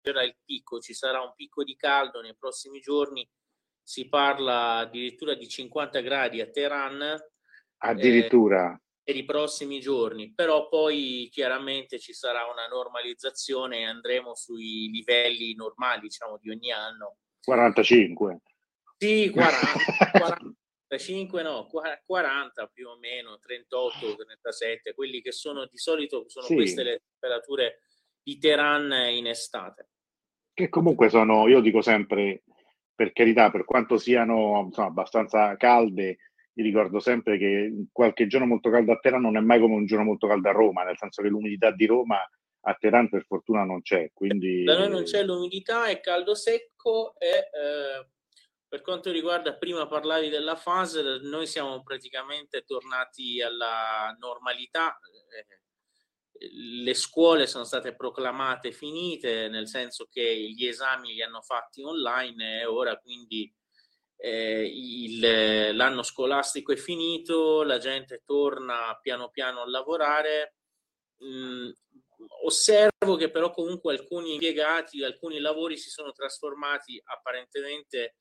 C'era il picco, ci sarà un picco di caldo nei prossimi giorni. Si parla addirittura di 50 gradi a Teheran. Addirittura per i prossimi giorni, però poi chiaramente ci sarà una normalizzazione e andremo sui livelli normali, diciamo, di ogni anno. 45. Sì, 40 più o meno, 38, 37, quelli che sono di solito sono sì. Queste le temperature di Teheran in estate. Che comunque sono, io dico sempre, per carità, per quanto siano insomma, abbastanza calde, vi ricordo sempre che qualche giorno molto caldo a Teheran non è mai come un giorno molto caldo a Roma, nel senso che l'umidità di Roma a Teheran per fortuna non c'è, quindi da noi non c'è l'umidità, è caldo secco e per quanto riguarda, prima parlavi della fase, noi siamo praticamente tornati alla normalità, le scuole sono state proclamate finite, nel senso che gli esami li hanno fatti online e ora quindi l'anno scolastico è finito, la gente torna piano piano a lavorare. Osservo che però comunque alcuni impiegati, alcuni lavori si sono trasformati apparentemente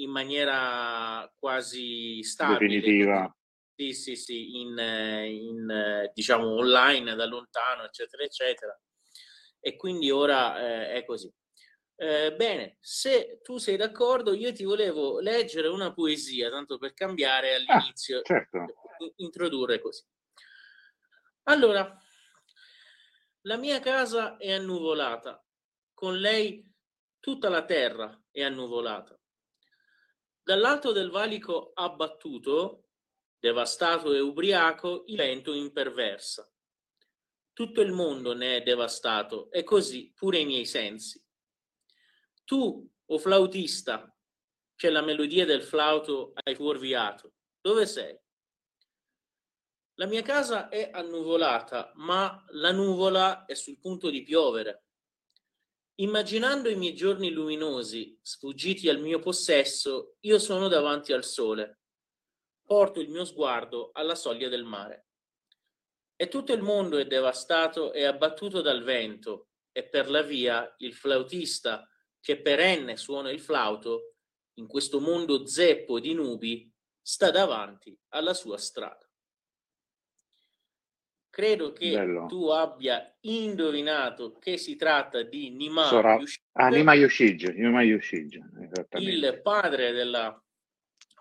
in maniera quasi stabile. Definitiva. Sì, in diciamo online da lontano, eccetera, eccetera. E quindi ora è così. Bene, se tu sei d'accordo, io ti volevo leggere una poesia, tanto per cambiare all'inizio, certo. Introdurre così. Allora, la mia casa è annuvolata, con lei tutta la terra è annuvolata. Dall'alto del valico abbattuto, devastato e ubriaco, il vento imperversa. Tutto il mondo ne è devastato, e così pure i miei sensi. Tu, o flautista, che la melodia del flauto hai fuorviato, dove sei? La mia casa è annuvolata, ma la nuvola è sul punto di piovere. Immaginando i miei giorni luminosi, sfuggiti al mio possesso, io sono davanti al sole. Porto il mio sguardo alla soglia del mare. E tutto il mondo è devastato e abbattuto dal vento, e per la via il flautista, che perenne suona il flauto, in questo mondo zeppo di nubi, sta davanti alla sua strada. Credo che bello. Tu abbia indovinato che si tratta di Nima Sorab Yushige. Nima Yushige, esattamente. Il padre della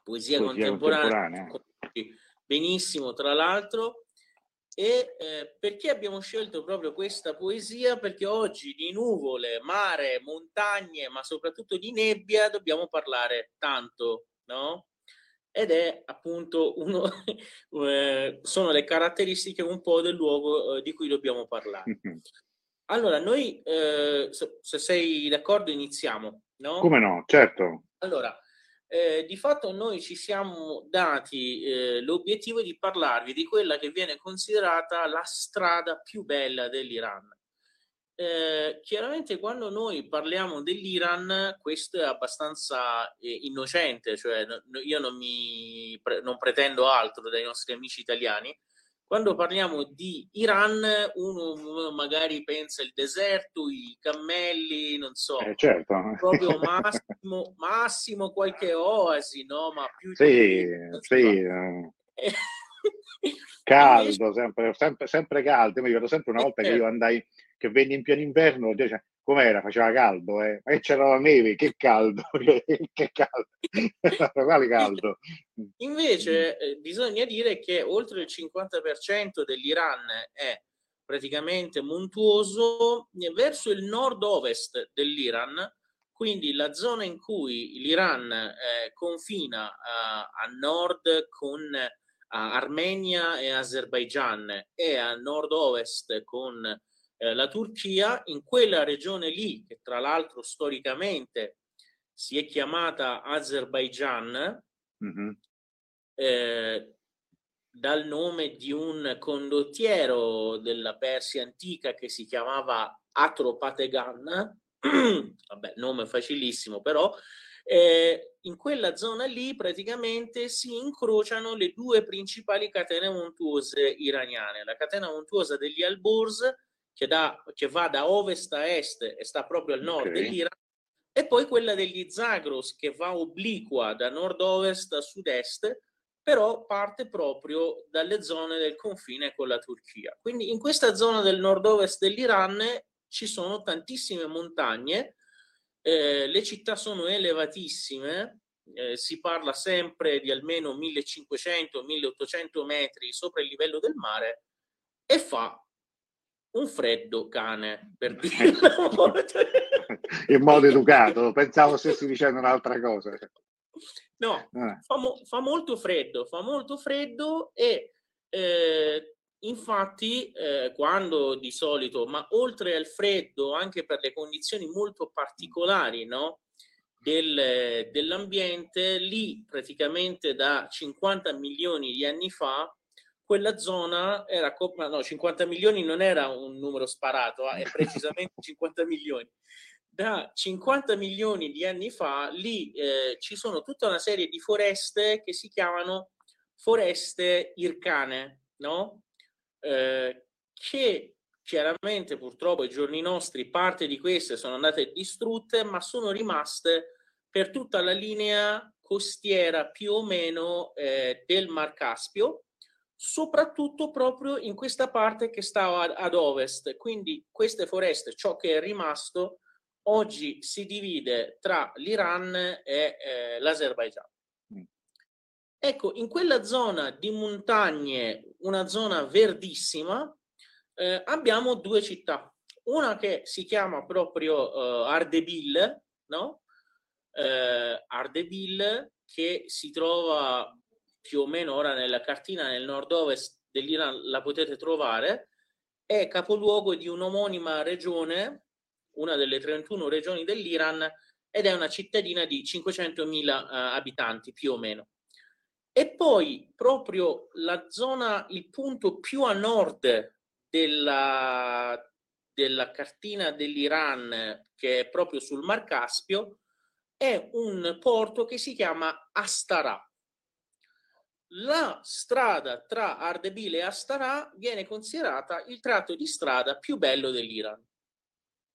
poesia contemporanea. Benissimo, tra l'altro. E perché abbiamo scelto proprio questa poesia? Perché oggi di nuvole, mare, montagne, ma soprattutto di nebbia dobbiamo parlare tanto, no? Ed è appunto sono le caratteristiche un po' del luogo di cui dobbiamo parlare. Allora, noi se sei d'accordo iniziamo, no? Come no, certo. Allora, di fatto noi ci siamo dati l'obiettivo di parlarvi di quella che viene considerata la strada più bella dell'Iran. Chiaramente quando noi parliamo dell'Iran questo è abbastanza innocente, cioè io non pretendo altro dai nostri amici italiani. Quando parliamo di Iran uno magari pensa il deserto, i cammelli, non so, certo. Proprio massimo qualche oasi, no? Ma più sì. Caldo, sempre caldo. Mi ricordo sempre una volta che io andai, che venni in pieno inverno, cioè, com'era? Faceva caldo, eh? Ma c'era la neve, che caldo, che caldo, quale caldo? Invece bisogna dire che oltre il 50% dell'Iran è praticamente montuoso. Verso il nord-ovest dell'Iran, quindi la zona in cui l'Iran confina a nord con Armenia e Azerbaigian e a nord-ovest con la Turchia, in quella regione lì, che tra l'altro storicamente si è chiamata Azerbaigian, mm-hmm. Dal nome di un condottiero della Persia antica che si chiamava Atropategan, vabbè, nome facilissimo però, in quella zona lì praticamente si incrociano le due principali catene montuose iraniane, la catena montuosa degli Alborz che va da ovest a est e sta proprio al nord dell'Iran, e poi quella degli Zagros che va obliqua da nord-ovest a sud-est, però parte proprio dalle zone del confine con la Turchia. Quindi in questa zona del nord-ovest dell'Iran ci sono tantissime montagne, le città sono elevatissime, si parla sempre di almeno 1500-1800 metri sopra il livello del mare, e fa un freddo cane, per dire in modo educato, pensavo stessi dicendo un'altra cosa. No, fa molto freddo e infatti quando di solito, ma oltre al freddo anche per le condizioni molto particolari, no, dell'ambiente, lì praticamente da 50 milioni di anni fa quella zona era 50 milioni non era un numero sparato, è precisamente 50 milioni. Da 50 milioni di anni fa lì ci sono tutta una serie di foreste che si chiamano foreste Ircane, no? Che chiaramente purtroppo ai giorni nostri parte di queste sono andate distrutte, ma sono rimaste per tutta la linea costiera più o meno del Mar Caspio, soprattutto proprio in questa parte che stava ad ovest. Quindi queste foreste, ciò che è rimasto, oggi si divide tra l'Iran e l'Azerbaigian. Ecco, in quella zona di montagne, una zona verdissima, abbiamo due città. Una che si chiama proprio Ardabil, no? Ardabil, che si trova più o meno ora nella cartina nel nord-ovest dell'Iran, la potete trovare, è capoluogo di un'omonima regione, una delle 31 regioni dell'Iran, ed è una cittadina di 500.000 abitanti più o meno. E poi proprio la zona, il punto più a nord della cartina dell'Iran, che è proprio sul Mar Caspio, è un porto che si chiama Astara. La strada tra Ardabil e Astara viene considerata il tratto di strada più bello dell'Iran.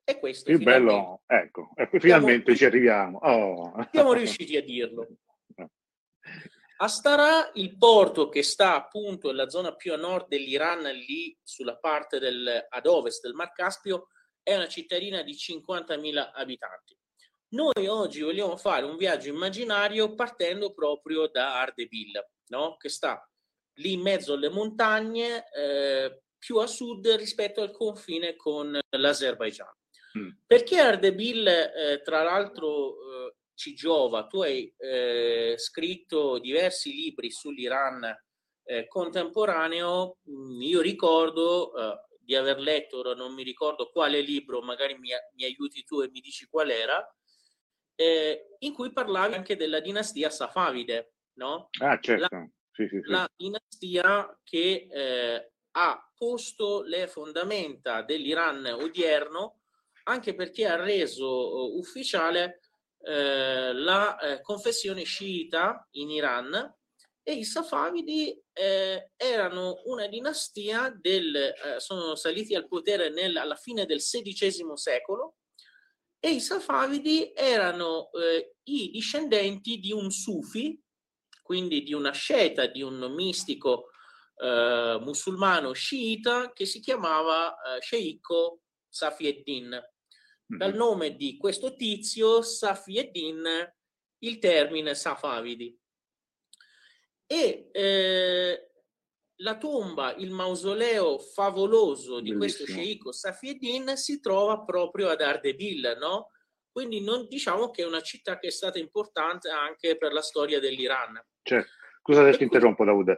E questo il bello, ecco, finalmente ci arriviamo. Oh. Siamo riusciti a dirlo. Astara, il porto che sta appunto nella zona più a nord dell'Iran, lì sulla parte ad ovest del Mar Caspio, è una cittadina di 50.000 abitanti. Noi oggi vogliamo fare un viaggio immaginario partendo proprio da Ardabil, no? Che sta lì in mezzo alle montagne, più a sud rispetto al confine con l'Azerbaigian. Perché Ardabil, tra l'altro, ci giova? Tu hai scritto diversi libri sull'Iran contemporaneo. Io ricordo di aver letto, ora non mi ricordo quale libro, magari mi aiuti tu e mi dici qual era, in cui parlavi anche della dinastia Safavide, no? Ah, certo. Sì. La dinastia che ha posto le fondamenta dell'Iran odierno, anche perché ha reso ufficiale la confessione sciita in Iran, e i Safavidi erano una dinastia sono saliti al potere alla fine del XVI secolo, e i Safavidi erano i discendenti di un sufi, quindi di una asceta, di un mistico musulmano sciita che si chiamava Sheikh Safi al-Din. Dal nome di questo tizio, Safi al-Din, il termine Safavide. E la tomba, il mausoleo favoloso di questo sceicco Safi al-Din si trova proprio ad Ardabil, no? Quindi non diciamo che è una città che è stata importante anche per la storia dell'Iran. Cioè, scusa se ti interrompo, Davood.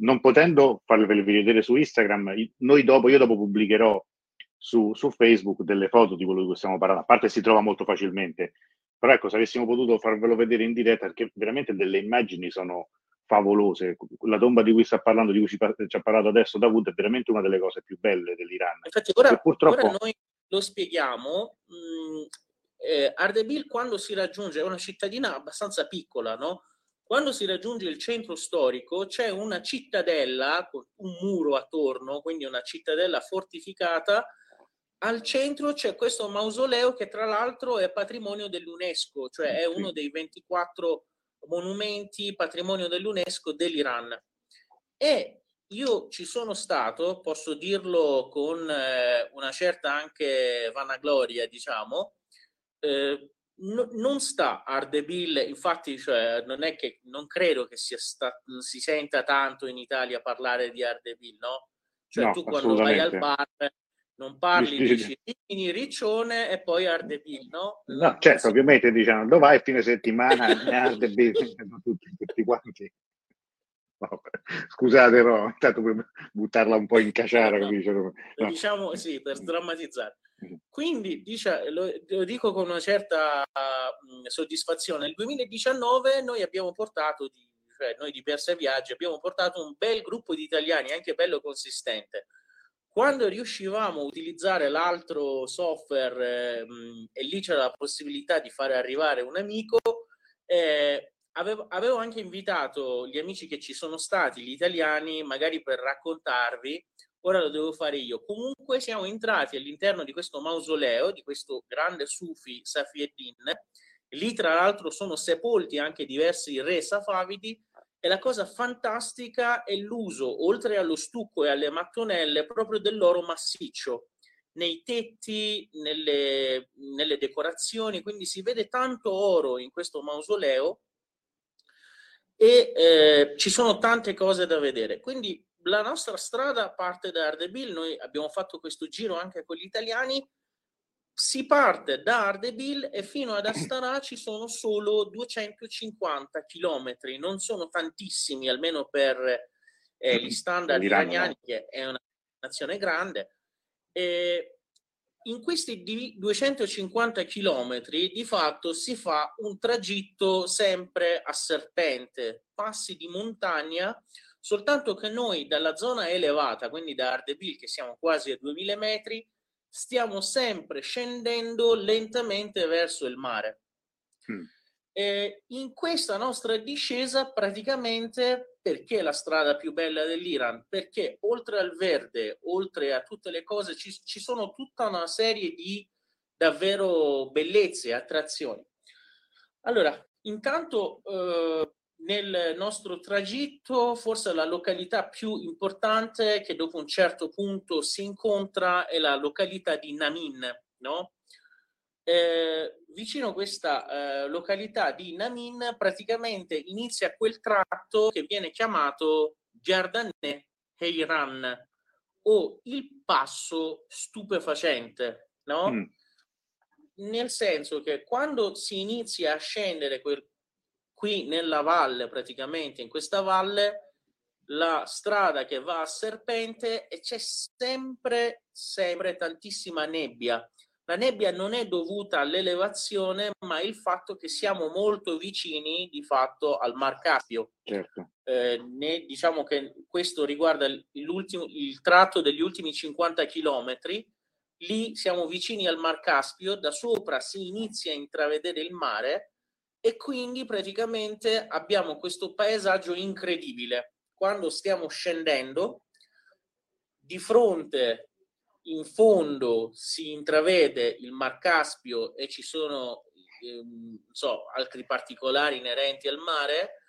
Non potendo farvi vedere su Instagram, noi dopo, io dopo pubblicherò su Facebook delle foto di quello di cui stiamo parlando, a parte si trova molto facilmente, però ecco, se avessimo potuto farvelo vedere in diretta, perché veramente delle immagini sono favolose. La tomba di cui sta parlando, di cui ci ha parlato adesso Davood, è veramente una delle cose più belle dell'Iran. Infatti ora, purtroppo... ora noi lo spieghiamo. Ardabil, quando si raggiunge, è una cittadina abbastanza piccola, no? Quando si raggiunge il centro storico c'è una cittadella con un muro attorno, quindi una cittadella fortificata. Al centro c'è questo mausoleo che tra l'altro è patrimonio dell'UNESCO, cioè è uno dei 24 monumenti patrimonio dell'UNESCO dell'Iran. E io ci sono stato, posso dirlo con una certa anche vanagloria, diciamo. Non sta Ardabil, infatti, cioè, non è che non credo che si senta tanto in Italia parlare di Ardabil, no? Cioè no, tu quando vai al bar non parli di Riccione e poi Ardabil, no? No, certo, ovviamente diciamo dove vai il fine settimana Ardabil, tutti quanti. Scusate, no, intanto per buttarla un po' in caciara, no. Diciamo sì, per drammatizzare. Quindi lo dico con una certa soddisfazione, nel 2019 noi abbiamo portato, noi di Perseviaggi abbiamo portato un bel gruppo di italiani, anche bello consistente. Quando riuscivamo a utilizzare l'altro software e lì c'era la possibilità di fare arrivare un amico, avevo anche invitato gli amici che ci sono stati, gli italiani, magari per raccontarvi. Ora lo devo fare io. Comunque siamo entrati all'interno di questo mausoleo, di questo grande Sufi Safi al-Din. Lì tra l'altro sono sepolti anche diversi re safavidi e la cosa fantastica è l'uso, oltre allo stucco e alle mattonelle, proprio dell'oro massiccio nei tetti, nelle decorazioni, quindi si vede tanto oro in questo mausoleo e ci sono tante cose da vedere. Quindi la nostra strada parte da Ardabil, noi abbiamo fatto questo giro anche con gli italiani, si parte da Ardabil e fino ad Astara ci sono solo 250 chilometri, non sono tantissimi, almeno per gli standard iraniani, che è una nazione grande. E in questi 250 chilometri di fatto si fa un tragitto sempre a serpente, passi di montagna, soltanto che noi dalla zona elevata, quindi da Ardabil, che siamo quasi a 2000 metri, stiamo sempre scendendo lentamente verso il mare. In questa nostra discesa, praticamente, perché è la strada più bella dell'Iran? Perché oltre al verde, oltre a tutte le cose, ci sono tutta una serie di davvero bellezze e attrazioni. Allora, intanto... nel nostro tragitto, forse la località più importante che dopo un certo punto si incontra è la località di Namin, no? Vicino a questa località di Namin praticamente inizia quel tratto che viene chiamato Gardaneh Heyran o il passo stupefacente, no? Nel senso che quando si inizia a scendere qui nella valle, praticamente in questa valle, la strada che va a serpente e c'è sempre tantissima nebbia. La nebbia non è dovuta all'elevazione, ma il fatto che siamo molto vicini di fatto al Mar Caspio. Certo. Diciamo che questo riguarda il tratto degli ultimi 50 chilometri. Lì siamo vicini al Mar Caspio, da sopra si inizia a intravedere il mare. E quindi praticamente abbiamo questo paesaggio incredibile. Quando stiamo scendendo, di fronte, in fondo, si intravede il Mar Caspio e ci sono altri particolari inerenti al mare.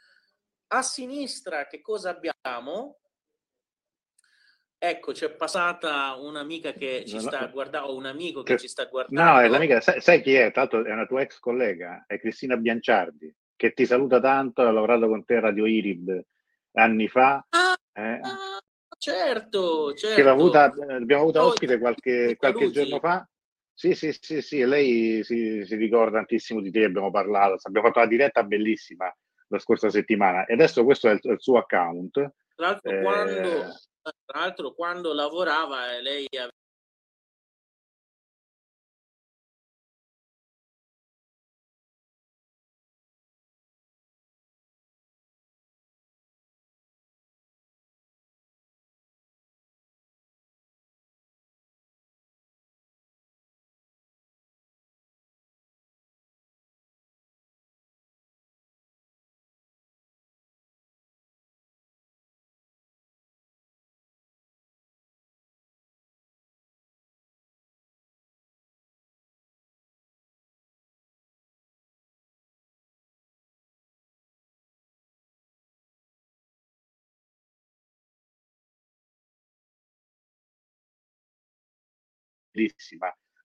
A sinistra che cosa abbiamo? Ecco, c'è passata un'amica che ci sta guardando, o un amico che ci sta guardando. No, è l'amica, sai chi è? Tra l'altro è una tua ex collega, è Cristina Bianciardi, che ti saluta tanto, ha lavorato con te a Radio Irib anni fa. Certo. Che l'abbiamo avuta ospite qualche giorno fa. Sì, lei si ricorda tantissimo di te, abbiamo parlato, abbiamo fatto una diretta bellissima la scorsa settimana, e adesso questo è il suo account. Tra l'altro quando lavorava lei aveva...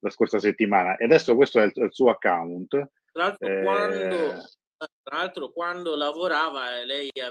la scorsa settimana, e adesso questo è il suo account. Tra l'altro quando lavorava lei aveva...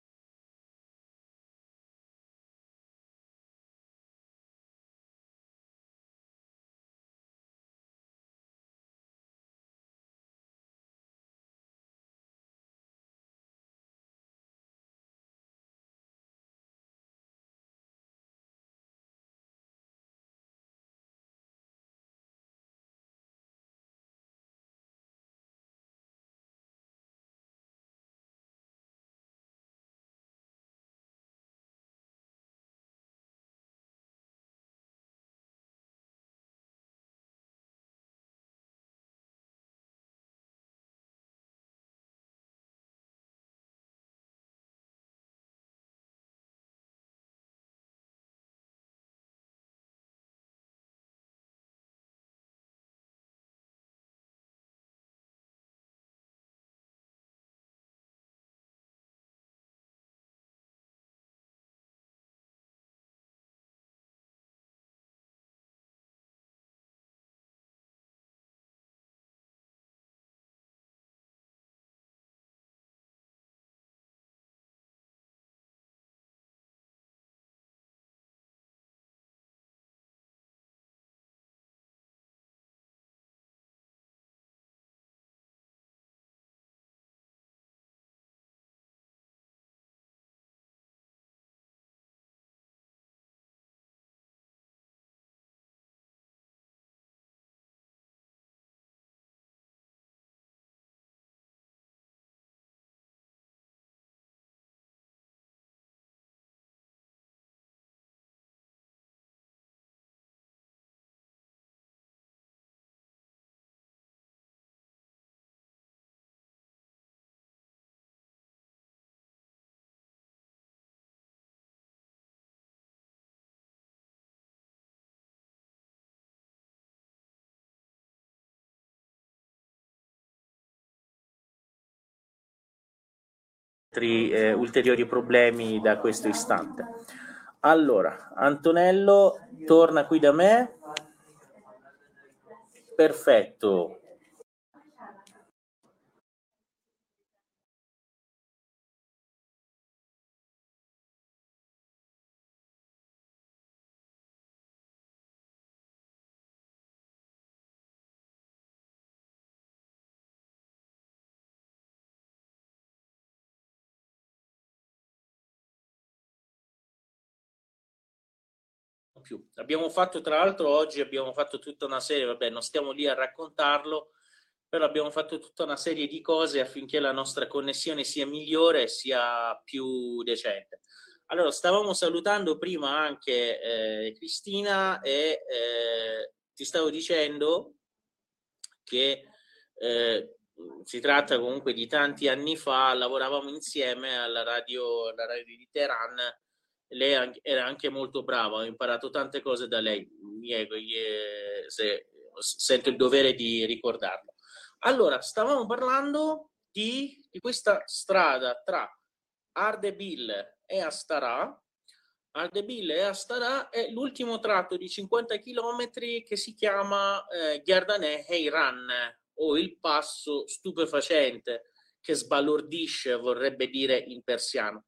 Ulteriori problemi da questo istante. Allora, Antonello torna qui da me. Perfetto. Più. Abbiamo fatto, tra l'altro oggi abbiamo fatto tutta una serie, vabbè non stiamo lì a raccontarlo, però abbiamo fatto tutta una serie di cose affinché la nostra connessione sia migliore e sia più decente. Allora stavamo salutando prima anche Cristina e ti stavo dicendo che si tratta comunque di tanti anni fa, lavoravamo insieme alla radio di Teheran. Lei era anche molto brava, ho imparato tante cose da lei, sento il dovere di ricordarlo. Allora, stavamo parlando di questa strada tra Ardabil e Astara. Ardabil e Astara è l'ultimo tratto di 50 chilometri che si chiama Gardaneh Heyran, o il passo stupefacente, che sbalordisce, vorrebbe dire in persiano.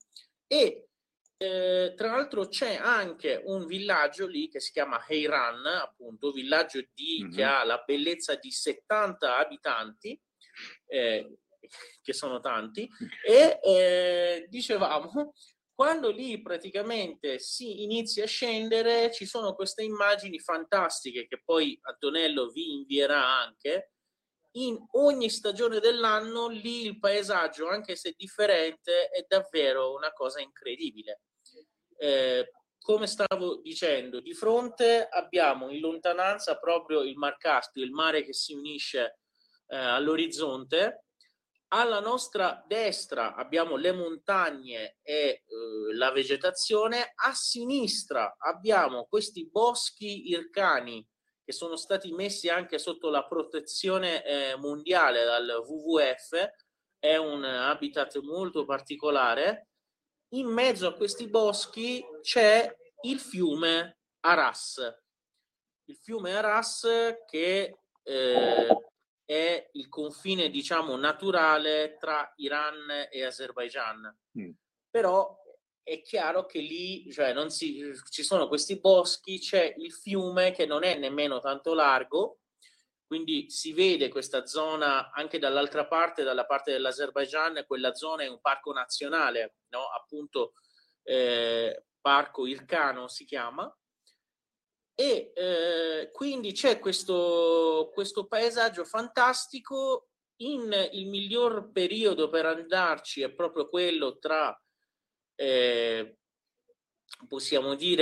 E tra l'altro c'è anche un villaggio lì che si chiama Heiran, appunto, villaggio che ha la bellezza di 70 abitanti, che sono tanti, e dicevamo, quando lì praticamente si inizia a scendere ci sono queste immagini fantastiche che poi Antonello vi invierà anche. In ogni stagione dell'anno lì il paesaggio, anche se differente, è davvero una cosa incredibile. Come stavo dicendo, di fronte abbiamo in lontananza proprio il Mar Caspio, il mare che si unisce all'orizzonte. Alla nostra destra abbiamo le montagne e la vegetazione. A sinistra abbiamo questi boschi ircani che sono stati messi anche sotto la protezione mondiale dal WWF, è un habitat molto particolare. In mezzo a questi boschi c'è il fiume Aras. Il fiume Aras che è il confine, diciamo, naturale tra Iran e Azerbaigian. Però è chiaro che lì, cioè, ci sono questi boschi, c'è il fiume che non è nemmeno tanto largo, quindi si vede questa zona anche dall'altra parte, dalla parte dell'Azerbaigian. Quella zona è un parco nazionale, no? Appunto, parco Ircano si chiama, e quindi c'è questo paesaggio fantastico. Il miglior periodo per andarci è proprio quello tra possiamo dire.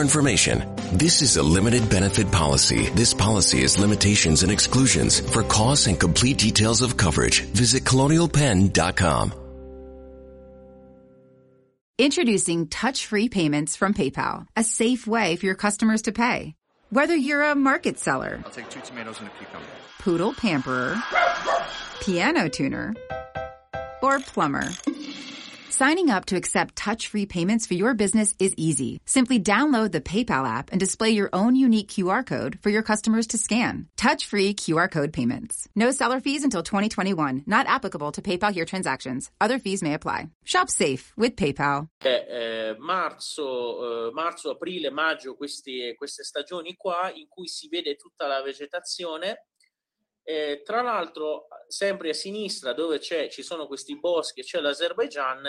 information. This is a limited benefit policy. This policy has limitations and exclusions. For costs and complete details of coverage, visit colonialpenn.com. Introducing touch-free payments from PayPal, a safe way for your customers to pay. Whether you're a market seller, I'll take 2 tomatoes and a cucumber, poodle pamperer, piano tuner, or plumber. Signing up to accept touch-free payments for your business is easy. Simply download the PayPal app and display your own unique QR code for your customers to scan. Touch-free QR code payments. No seller fees until 2021. Not applicable to PayPal Here transactions. Other fees may apply. Shop safe with PayPal. Marzo, aprile, maggio, queste stagioni qua in cui si vede tutta la vegetazione. Tra l'altro, sempre a sinistra, dove ci sono questi boschi, c'è l'Azerbaigian,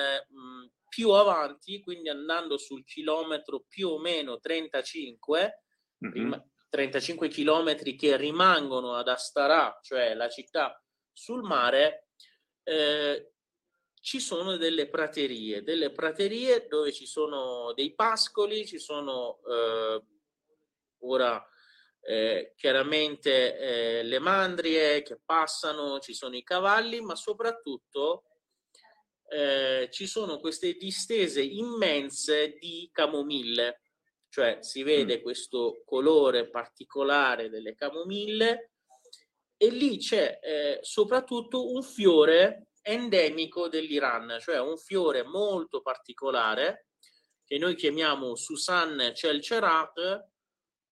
più avanti, quindi andando sul chilometro più o meno 35, 35 chilometri che rimangono ad Astara, cioè la città sul mare, ci sono delle praterie dove ci sono dei pascoli, ci sono chiaramente le mandrie che passano, ci sono i cavalli, ma soprattutto ci sono queste distese immense di camomille, cioè si vede questo colore particolare delle camomille, e lì c'è soprattutto un fiore endemico dell'Iran, cioè un fiore molto particolare che noi chiamiamo Susan Chelcherat,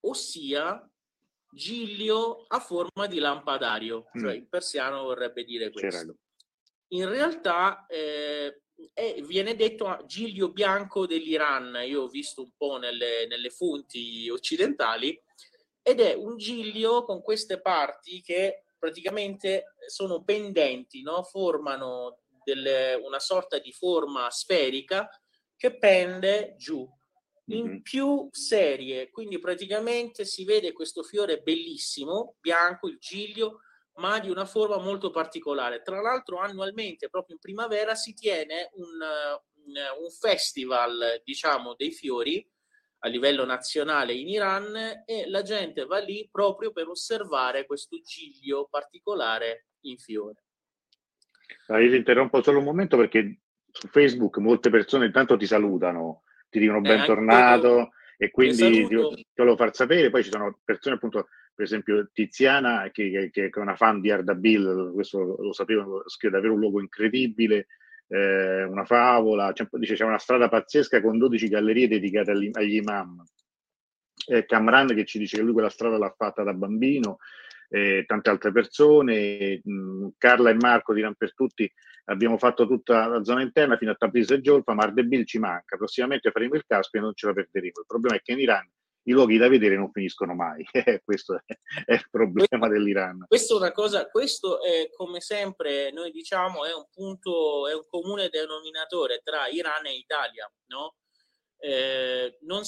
ossia giglio a forma di lampadario, cioè il persiano vorrebbe dire questo. C'erano. In realtà viene detto giglio bianco dell'Iran, io ho visto un po' nelle fonti occidentali, ed è un giglio con queste parti che praticamente sono pendenti, no? Formano una sorta di forma sferica che pende giù in più serie, quindi praticamente si vede questo fiore bellissimo, bianco, il giglio, ma di una forma molto particolare. Tra l'altro annualmente, proprio in primavera, si tiene un festival, diciamo, dei fiori a livello nazionale in Iran, e la gente va lì proprio per osservare questo giglio particolare in fiore. Io ti interrompo solo un momento, perché su Facebook molte persone intanto ti salutano, ti dicono bentornato, e quindi ti volevo far sapere. Poi ci sono persone, appunto, per esempio Tiziana, che è una fan di Ardabil, questo lo sapevo, che è davvero un luogo incredibile, una favola, dice c'è una strada pazzesca con 12 gallerie dedicate agli imam. Camran, che ci dice che lui quella strada l'ha fatta da bambino, tante altre persone, Carla e Marco di Rampertutti, abbiamo fatto tutta la zona interna fino a Tabriz e Giolfa, ma Ardabil ci manca, prossimamente faremo il Caspio e non ce la perderemo. Il problema è che in Iran i luoghi da vedere non finiscono mai, questo è il problema dell'Iran. Questa è una cosa, questo è, come sempre noi diciamo, è un comune denominatore tra Iran e Italia, no? Non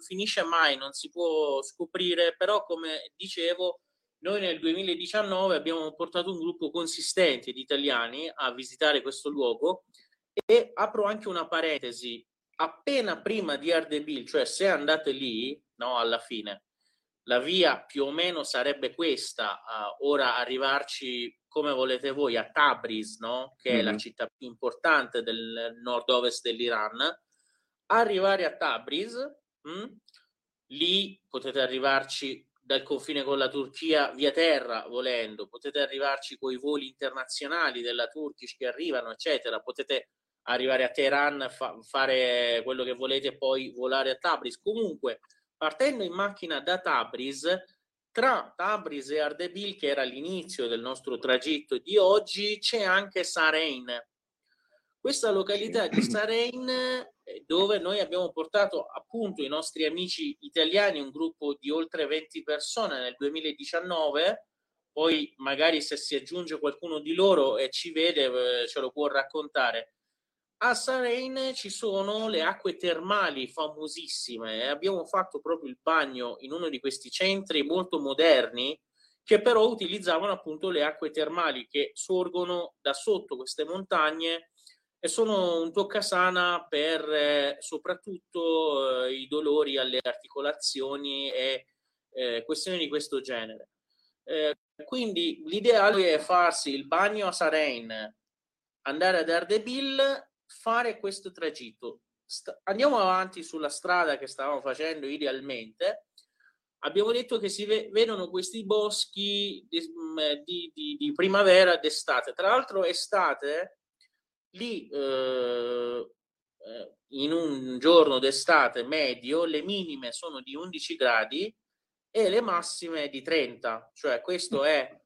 finisce mai, non si può scoprire, però come dicevo, noi nel 2019 abbiamo portato un gruppo consistente di italiani a visitare questo luogo. E apro anche una parentesi, appena prima di Ardabil, cioè se andate lì, no, alla fine la via più o meno sarebbe questa, ora arrivarci come volete voi a Tabriz, no, che è la città più importante del nord-ovest dell'Iran. Arrivare a Tabriz, lì potete arrivarci dal confine con la Turchia via terra, volendo, potete arrivarci coi voli internazionali della Turkish che arrivano, eccetera, potete arrivare a Teheran, fare quello che volete, poi volare a Tabriz. Comunque, partendo in macchina da Tabriz, tra Tabriz e Ardabil, che era l'inizio del nostro tragitto di oggi, c'è anche Sarein. Questa località di Sarein, dove noi abbiamo portato appunto i nostri amici italiani, un gruppo di oltre 20 persone nel 2019, poi magari se si aggiunge qualcuno di loro e ci vede ce lo può raccontare. A Sarein ci sono le acque termali famosissime, e abbiamo fatto proprio il bagno in uno di questi centri molto moderni, che però utilizzavano appunto le acque termali che sorgono da sotto queste montagne, e sono un toccasana per soprattutto i dolori alle articolazioni e questioni di questo genere. Quindi l'ideale è farsi il bagno a Sarein, andare ad Ardabil, fare questo tragitto. Andiamo avanti sulla strada che stavamo facendo idealmente. Abbiamo detto che si vedono questi boschi di primavera, d'estate. Tra l'altro estate, lì in un giorno d'estate medio, le minime sono di 11 gradi e le massime di 30. Cioè questo è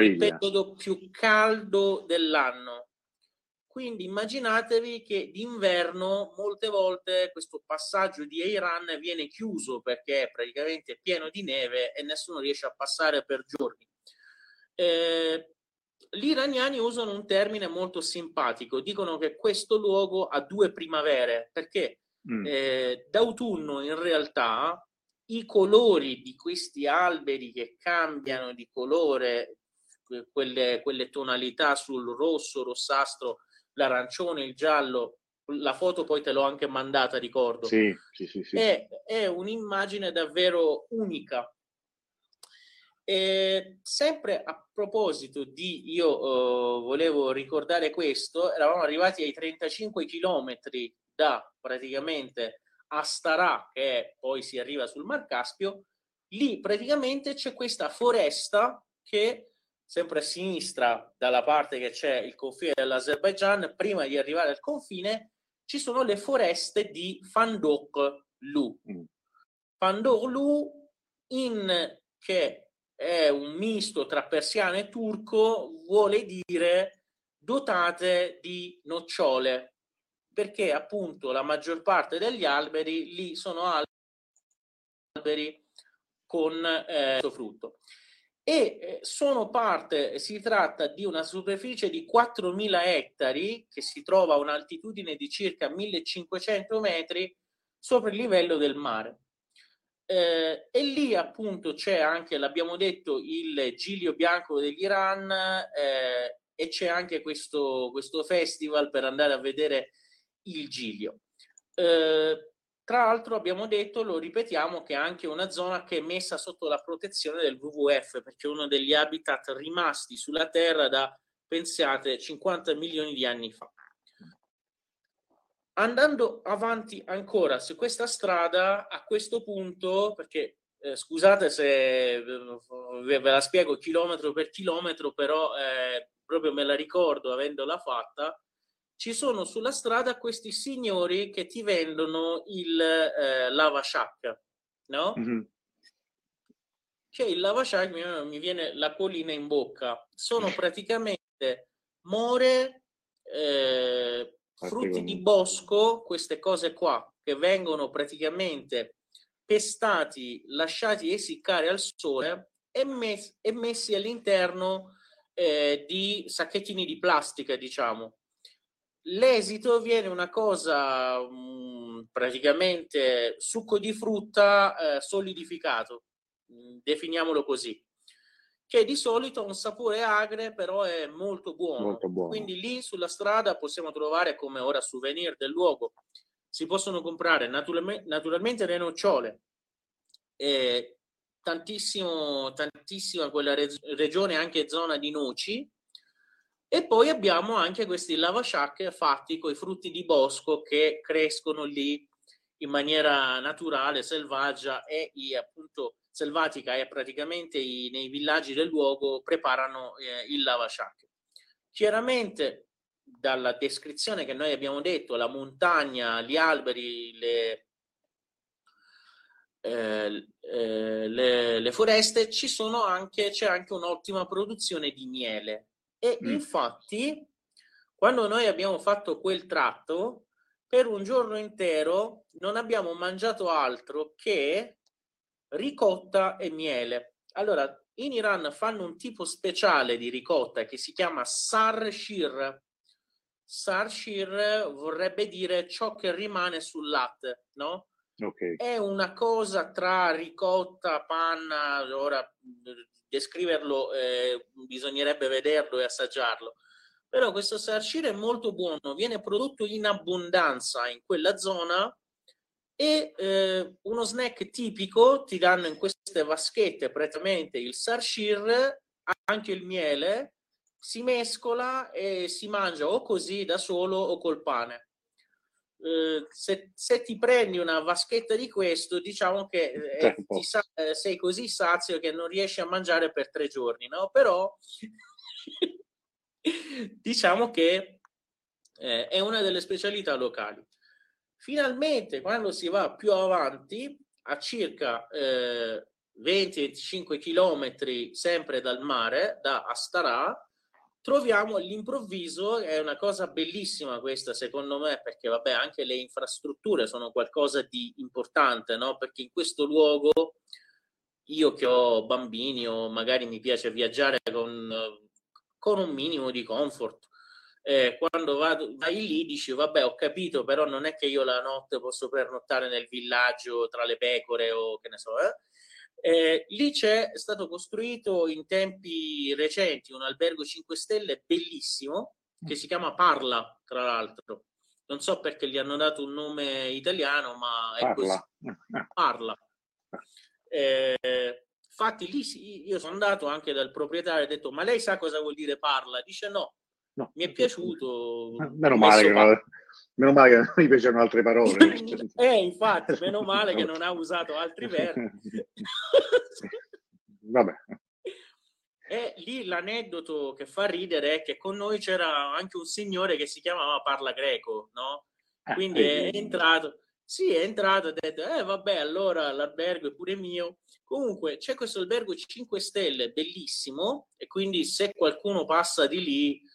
il periodo più caldo dell'anno. Quindi immaginatevi che d'inverno molte volte questo passaggio di Heiran viene chiuso perché praticamente è pieno di neve e nessuno riesce a passare per giorni. Gli iraniani usano un termine molto simpatico, dicono che questo luogo ha due primavere, perché d'autunno in realtà i colori di questi alberi che cambiano di colore, quelle tonalità sul rosso, rossastro, l'arancione, il giallo, la foto poi te l'ho anche mandata, ricordo. Sì. È un'immagine davvero unica. E sempre a proposito di, io volevo ricordare questo, eravamo arrivati ai 35 chilometri da praticamente Astara, che poi si arriva sul Mar Caspio. Lì praticamente c'è questa foresta che, sempre a sinistra, dalla parte che c'è il confine dell'Azerbaigian, prima di arrivare al confine, ci sono le foreste di Fandoklu. Fandoklu, che è un misto tra persiano e turco, vuole dire dotate di nocciole, perché appunto la maggior parte degli alberi lì sono alberi con questo frutto. E sono parte, si tratta di una superficie di 4.000 ettari che si trova a un'altitudine di circa 1.500 metri sopra il livello del mare. E lì appunto c'è anche, l'abbiamo detto, il giglio bianco dell'Iran, e c'è anche questo festival per andare a vedere il giglio. Tra l'altro abbiamo detto, lo ripetiamo, che è anche una zona che è messa sotto la protezione del WWF, perché è uno degli habitat rimasti sulla Terra da, pensate, 50 milioni di anni fa. Andando avanti ancora su questa strada, a questo punto, perché scusate se ve la spiego chilometro per chilometro, però proprio me la ricordo avendola fatta, ci sono sulla strada questi signori che ti vendono il Lava Shak, no? Mm-hmm. Che il Lava Shak mi viene la colina in bocca. Sono praticamente more, frutti di bosco, queste cose qua, che vengono praticamente pestati, lasciati essiccare al sole e messi all'interno di sacchettini di plastica, diciamo. L'esito viene una cosa praticamente succo di frutta solidificato, definiamolo così, che di solito ha un sapore agre, però è molto buono. Molto buono. Quindi lì sulla strada possiamo trovare, come ora souvenir del luogo, si possono comprare naturalmente le nocciole, tantissima quella regione, anche zona di noci. E poi abbiamo anche questi Lava Shak fatti con i frutti di bosco che crescono lì in maniera naturale, selvaggia e appunto selvatica, e praticamente nei villaggi del luogo preparano il Lava Shak. Chiaramente dalla descrizione che noi abbiamo detto, la montagna, gli alberi, le foreste, c'è anche un'ottima produzione di miele. E infatti, quando noi abbiamo fatto quel tratto, per un giorno intero non abbiamo mangiato altro che ricotta e miele. Allora, in Iran fanno un tipo speciale di ricotta che si chiama sar-e shir. Sar-e shir vorrebbe dire ciò che rimane sul latte, no? Okay. È una cosa tra ricotta, panna, ora descriverlo, bisognerebbe vederlo e assaggiarlo, però questo sar-e-shir è molto buono, viene prodotto in abbondanza in quella zona, e uno snack tipico, ti danno in queste vaschette praticamente il sar-e-shir, anche il miele, si mescola e si mangia o così da solo o col pane. Se ti prendi una vaschetta di questo, diciamo che sei così sazio che non riesci a mangiare per 3 giorni, no? Però diciamo che è una delle specialità locali. Finalmente, quando si va più avanti, a circa 20-25 chilometri sempre dal mare, da Astara, troviamo all'improvviso, è una cosa bellissima questa secondo me, perché vabbè anche le infrastrutture sono qualcosa di importante, no? Perché in questo luogo, io che ho bambini o magari mi piace viaggiare con un minimo di comfort, quando vai lì dici vabbè ho capito, però non è che io la notte posso pernottare nel villaggio tra le pecore o che ne so, lì c'è stato costruito in tempi recenti un albergo 5 stelle bellissimo che si chiama Parla, tra l'altro non so perché gli hanno dato un nome italiano, ma è Parla. Così Parla. Infatti lì io sono andato anche dal proprietario e ho detto ma lei sa cosa vuol dire Parla? Dice no mi è piaciuto, meno male che non gli piacevano altre parole. Infatti meno male che non ha usato altri verbi. Vabbè. E lì l'aneddoto che fa ridere è che con noi c'era anche un signore che si chiamava Parla Greco, no? Quindi è entrato e ha detto vabbè allora l'albergo è pure mio. Comunque c'è questo albergo 5 stelle bellissimo e quindi se qualcuno passa di lì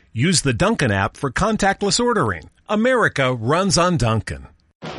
Use the Dunkin' app for contactless ordering. America runs on Dunkin'.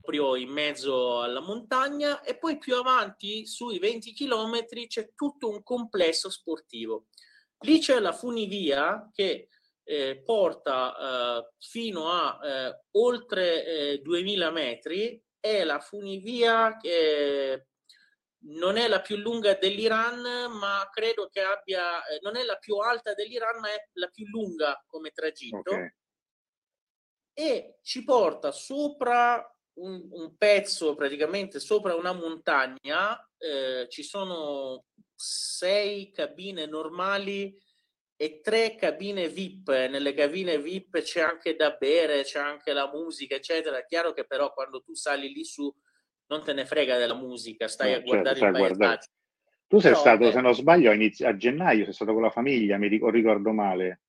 Proprio in mezzo alla montagna e poi più avanti sui 20 chilometri c'è tutto un complesso sportivo. Lì c'è la funivia che porta fino a oltre 2000 metri. È la funivia che non è la più lunga dell'Iran, ma credo che abbia, non è la più alta dell'Iran, ma è la più lunga come tragitto. Okay. E ci porta sopra un pezzo, praticamente sopra una montagna, ci sono 6 cabine normali e 3 cabine VIP. Nelle cabine VIP c'è anche da bere, c'è anche la musica, eccetera. È chiaro che però quando tu sali lì su non te ne frega della musica, stai a guardare il paesaggio. Tu sei stato, se non sbaglio, a gennaio sei stato con la famiglia, ricordo male.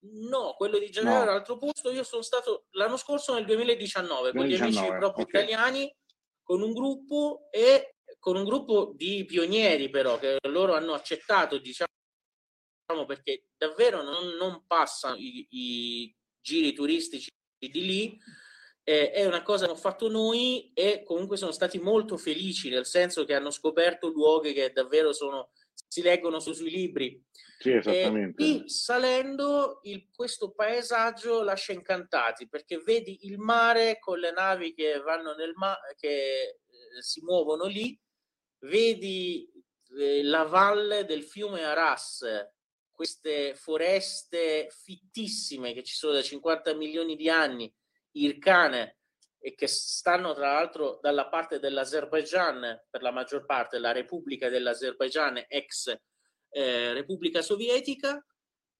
No, quello di gennaio era l'altro posto. Io sono stato l'anno scorso nel 2019 con gli amici proprio italiani, con un gruppo e con un gruppo di pionieri però, che loro hanno accettato, diciamo, perché davvero non passano i giri turistici di lì. È una cosa che abbiamo fatto noi e comunque sono stati molto felici, nel senso che hanno scoperto luoghi che davvero si leggono sui libri. Sì, esattamente. E qui salendo questo paesaggio lascia incantati, perché vedi il mare con le navi che vanno nel mare, che si muovono lì, vedi la valle del fiume Aras, queste foreste fittissime che ci sono da 50 milioni di anni, Ircane, e che stanno tra l'altro dalla parte dell'Azerbaigian, per la maggior parte la Repubblica dell'Azerbaigian, ex Repubblica Sovietica,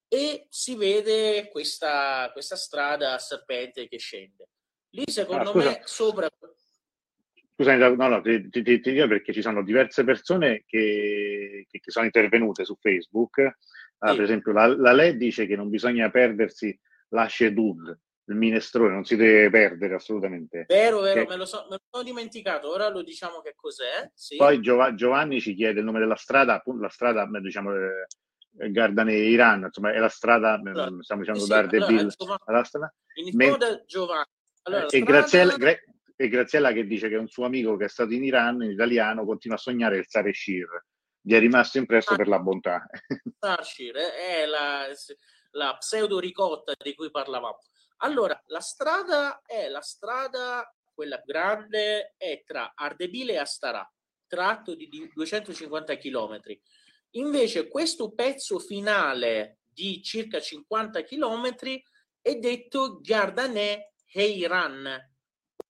e si vede questa strada a serpente che scende. Lì secondo me sopra... Scusami, no, ti dico perché ci sono diverse persone che sono intervenute su Facebook. Per esempio la Lei dice che non bisogna perdersi la shedud, il minestrone, non si deve perdere assolutamente. Vero, che... me lo sono dimenticato, ora lo diciamo che cos'è. Sì. Poi Giovanni ci chiede il nome della strada, appunto la strada, diciamo, Gardaneh Heyran, insomma è la strada, allora, stiamo dicendo da Ardabil. Iniziamo da Giovanni. Allora, e Graziella che dice che un suo amico che è stato in Iran, in italiano, continua a sognare il sar-e shir. Gli è rimasto impresso per la bontà. Sar-e shir è la, la pseudo ricotta di cui parlavamo. Allora, la strada è la strada, quella grande, è tra Ardabil e Astara, tratto di 250 km. Invece questo pezzo finale di circa 50 km è detto Gardaneh Heyran,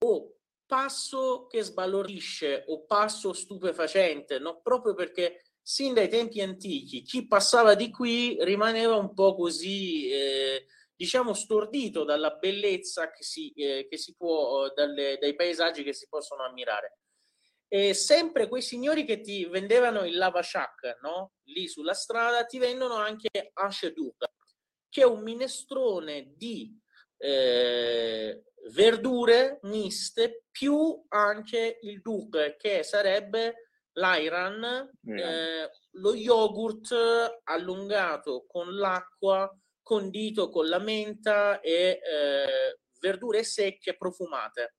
o passo che sbalordisce, o passo stupefacente, no? Proprio perché sin dai tempi antichi chi passava di qui rimaneva un po' così, diciamo, stordito dalla bellezza che si può, dai paesaggi che si possono ammirare. E sempre quei signori che ti vendevano il Lava Shak, no? Lì sulla strada ti vendono anche Asheduk, che è un minestrone di verdure miste, più anche il duk, che sarebbe l'airan, lo yogurt allungato con l'acqua, condito con la menta e verdure secche profumate.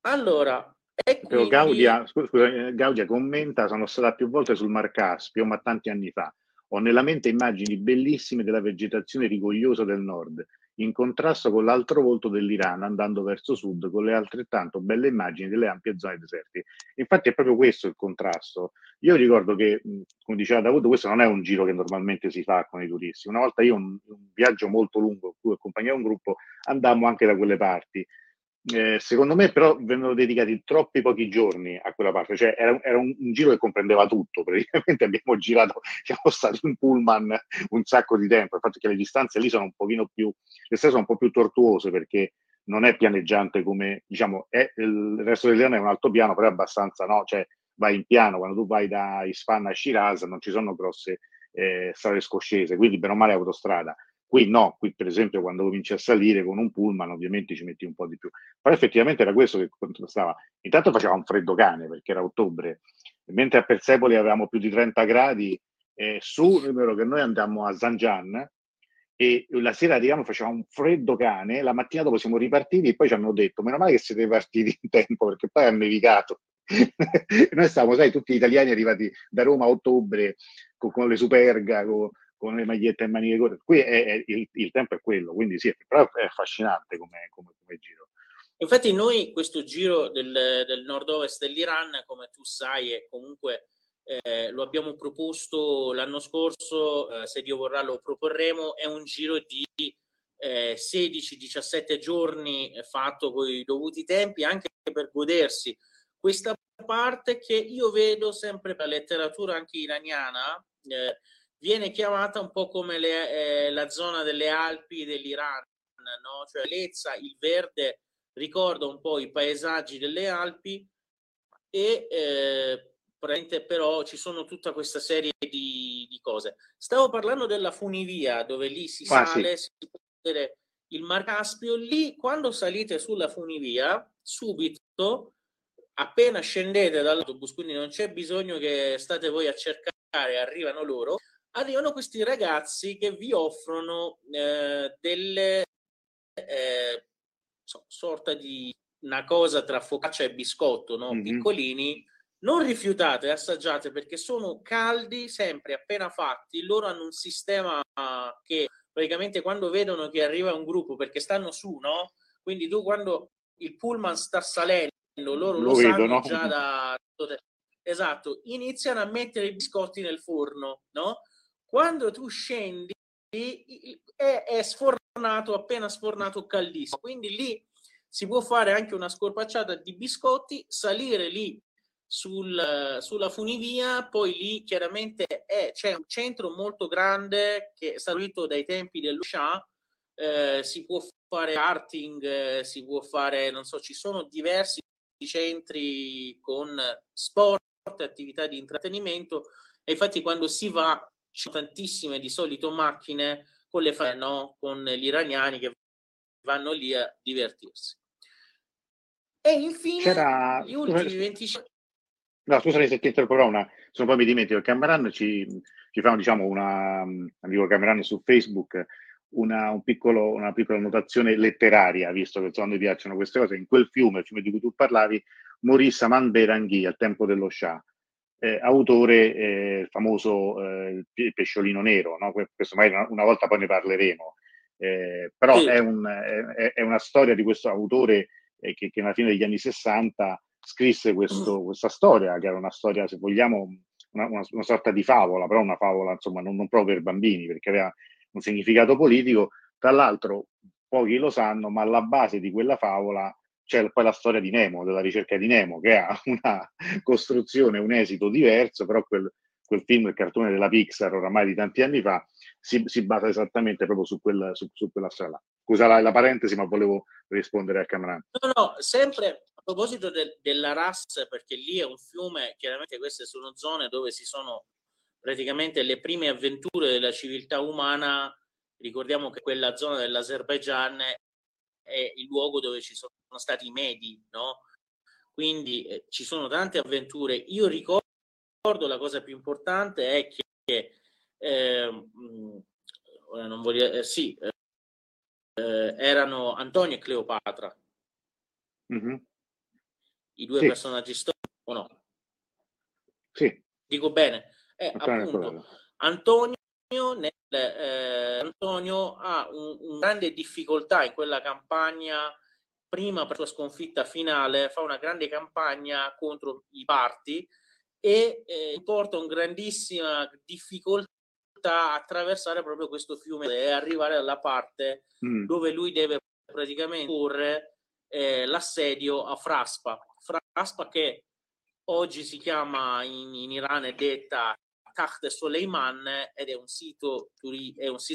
Allora, quindi... Gaudia commenta: sono stata più volte sul Mar Caspio, ma tanti anni fa. Ho nella mente immagini bellissime della vegetazione rigogliosa del nord, in contrasto con l'altro volto dell'Iran, andando verso sud, con le altrettanto belle immagini delle ampie zone desertiche. Infatti è proprio questo il contrasto. Io ricordo che, come diceva Davood, questo non è un giro che normalmente si fa con i turisti. Una volta io, un viaggio molto lungo, in cui accompagnavo un gruppo, andammo anche da quelle parti. Secondo me però vennero dedicati troppi pochi giorni a quella parte, cioè era un giro che comprendeva tutto, praticamente abbiamo girato, siamo stati in pullman un sacco di tempo. Il fatto che le distanze lì sono un pochino più, le strade sono un po' più tortuose, perché non è pianeggiante come, diciamo, il resto dell'Iran è un altopiano, però è abbastanza, no? Cioè vai in piano, quando tu vai da Isfahan a Shiraz non ci sono grosse strade scoscese, quindi bene o male autostrada. Qui no, qui per esempio quando cominci a salire con un pullman ovviamente ci metti un po' di più, però effettivamente era questo che contrastava. Intanto faceva un freddo cane perché era ottobre, mentre a Persepoli avevamo più di 30 gradi, è vero che noi andammo a Zanjan e la sera arriviamo, faceva un freddo cane, la mattina dopo siamo ripartiti e poi ci hanno detto meno male che siete partiti in tempo perché poi ha nevicato. Noi stavamo, sai, tutti gli italiani arrivati da Roma a ottobre con le Superga, con le magliette e maniche corte. Qui il tempo è quello, quindi sì, però è affascinante come giro. Infatti noi questo giro del nord-ovest dell'Iran, come tu sai, e comunque lo abbiamo proposto l'anno scorso, se Dio vorrà lo proporremo, è un giro di 16-17 giorni fatto con i dovuti tempi, anche per godersi questa parte che io vedo sempre per la letteratura anche iraniana, viene chiamata un po' come la zona delle Alpi dell'Iran, no? Cioè il verde ricorda un po' i paesaggi delle Alpi e però ci sono tutta questa serie di cose. Stavo parlando della funivia, dove lì si sale, sì. Si può vedere il Mar Caspio. Lì, quando salite sulla funivia, subito, appena scendete dall'autobus, quindi non c'è bisogno che state voi a cercare, arrivano questi ragazzi che vi offrono delle sorta di una cosa tra focaccia e biscotto, no? Piccolini, non rifiutate, assaggiate perché sono caldi sempre, appena fatti. Loro hanno un sistema che praticamente quando vedono che arriva un gruppo, perché stanno su, no? Quindi tu quando il pullman sta salendo, loro lo vedono, sanno già da... Esatto, iniziano a mettere i biscotti nel forno, no? Quando tu scendi è sfornato, appena sfornato, caldissimo. Quindi lì si può fare anche una scorpacciata di biscotti, salire lì sulla funivia, poi lì chiaramente c'è un centro molto grande che è salito dai tempi dello Shah, si può fare karting, si può fare, non so, ci sono diversi centri con sport, attività di intrattenimento, e infatti quando si va c'è tantissime di solito macchine con le con gli iraniani che vanno lì a divertirsi. E infine gli ultimi 25... No, scusami se ti interrompo, se no poi mi dimentico. Cameran ci fa, diciamo, amico Cameran su Facebook, una piccola notazione letteraria, visto che a noi piacciono queste cose. In quel fiume di cui tu parlavi morì Saman Behrangi al tempo dello Shah, autore famoso pesciolino nero, no? Questo magari una volta poi ne parleremo, però sì. È una storia di questo autore che alla fine degli anni 60 scrisse questa storia, che era una storia, se vogliamo, una sorta di favola, però una favola insomma non proprio per bambini, perché aveva un significato politico. Tra l'altro pochi lo sanno, ma alla base di quella favola c'è poi la storia di Nemo, della ricerca di Nemo, che ha una costruzione, un esito diverso, però quel film, il cartone della Pixar oramai di tanti anni fa, si basa esattamente proprio su quella strada. Scusa la parentesi, ma volevo rispondere a Camran. No, sempre a proposito dell'Aras, perché lì è un fiume, chiaramente queste sono zone dove si sono praticamente le prime avventure della civiltà umana. Ricordiamo che quella zona dell'Azerbaigian è il luogo dove ci sono stati i Medi, no? Quindi ci sono tante avventure. Io ricordo la cosa più importante è che non voglio, erano Antonio e Cleopatra, mm-hmm. I due sì. personaggi storici, o no? Sì. Dico bene. Appunto, Antonio ha una grande difficoltà in quella campagna, prima per la sua sconfitta finale, fa una grande campagna contro i parti e porta una grandissima difficoltà a attraversare proprio questo fiume e arrivare alla parte dove lui deve praticamente porre l'assedio a Fraspa. Fraspa, che oggi si chiama in Iran, è detta Taht Soleiman, ed è un sito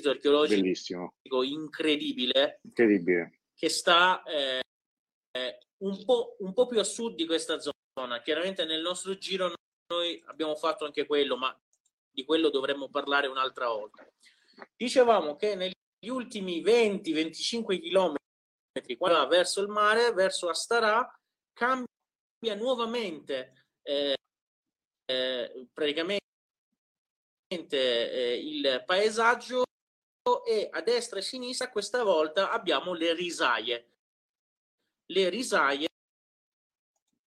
archeologico bellissimo, incredibile, che sta un po' più a sud di questa zona. Chiaramente nel nostro giro noi abbiamo fatto anche quello, ma di quello dovremmo parlare un'altra volta. Dicevamo che negli ultimi 20-25 chilometri qua verso il mare, verso Astara, cambia nuovamente praticamente il paesaggio, e a destra e a sinistra questa volta abbiamo le risaie,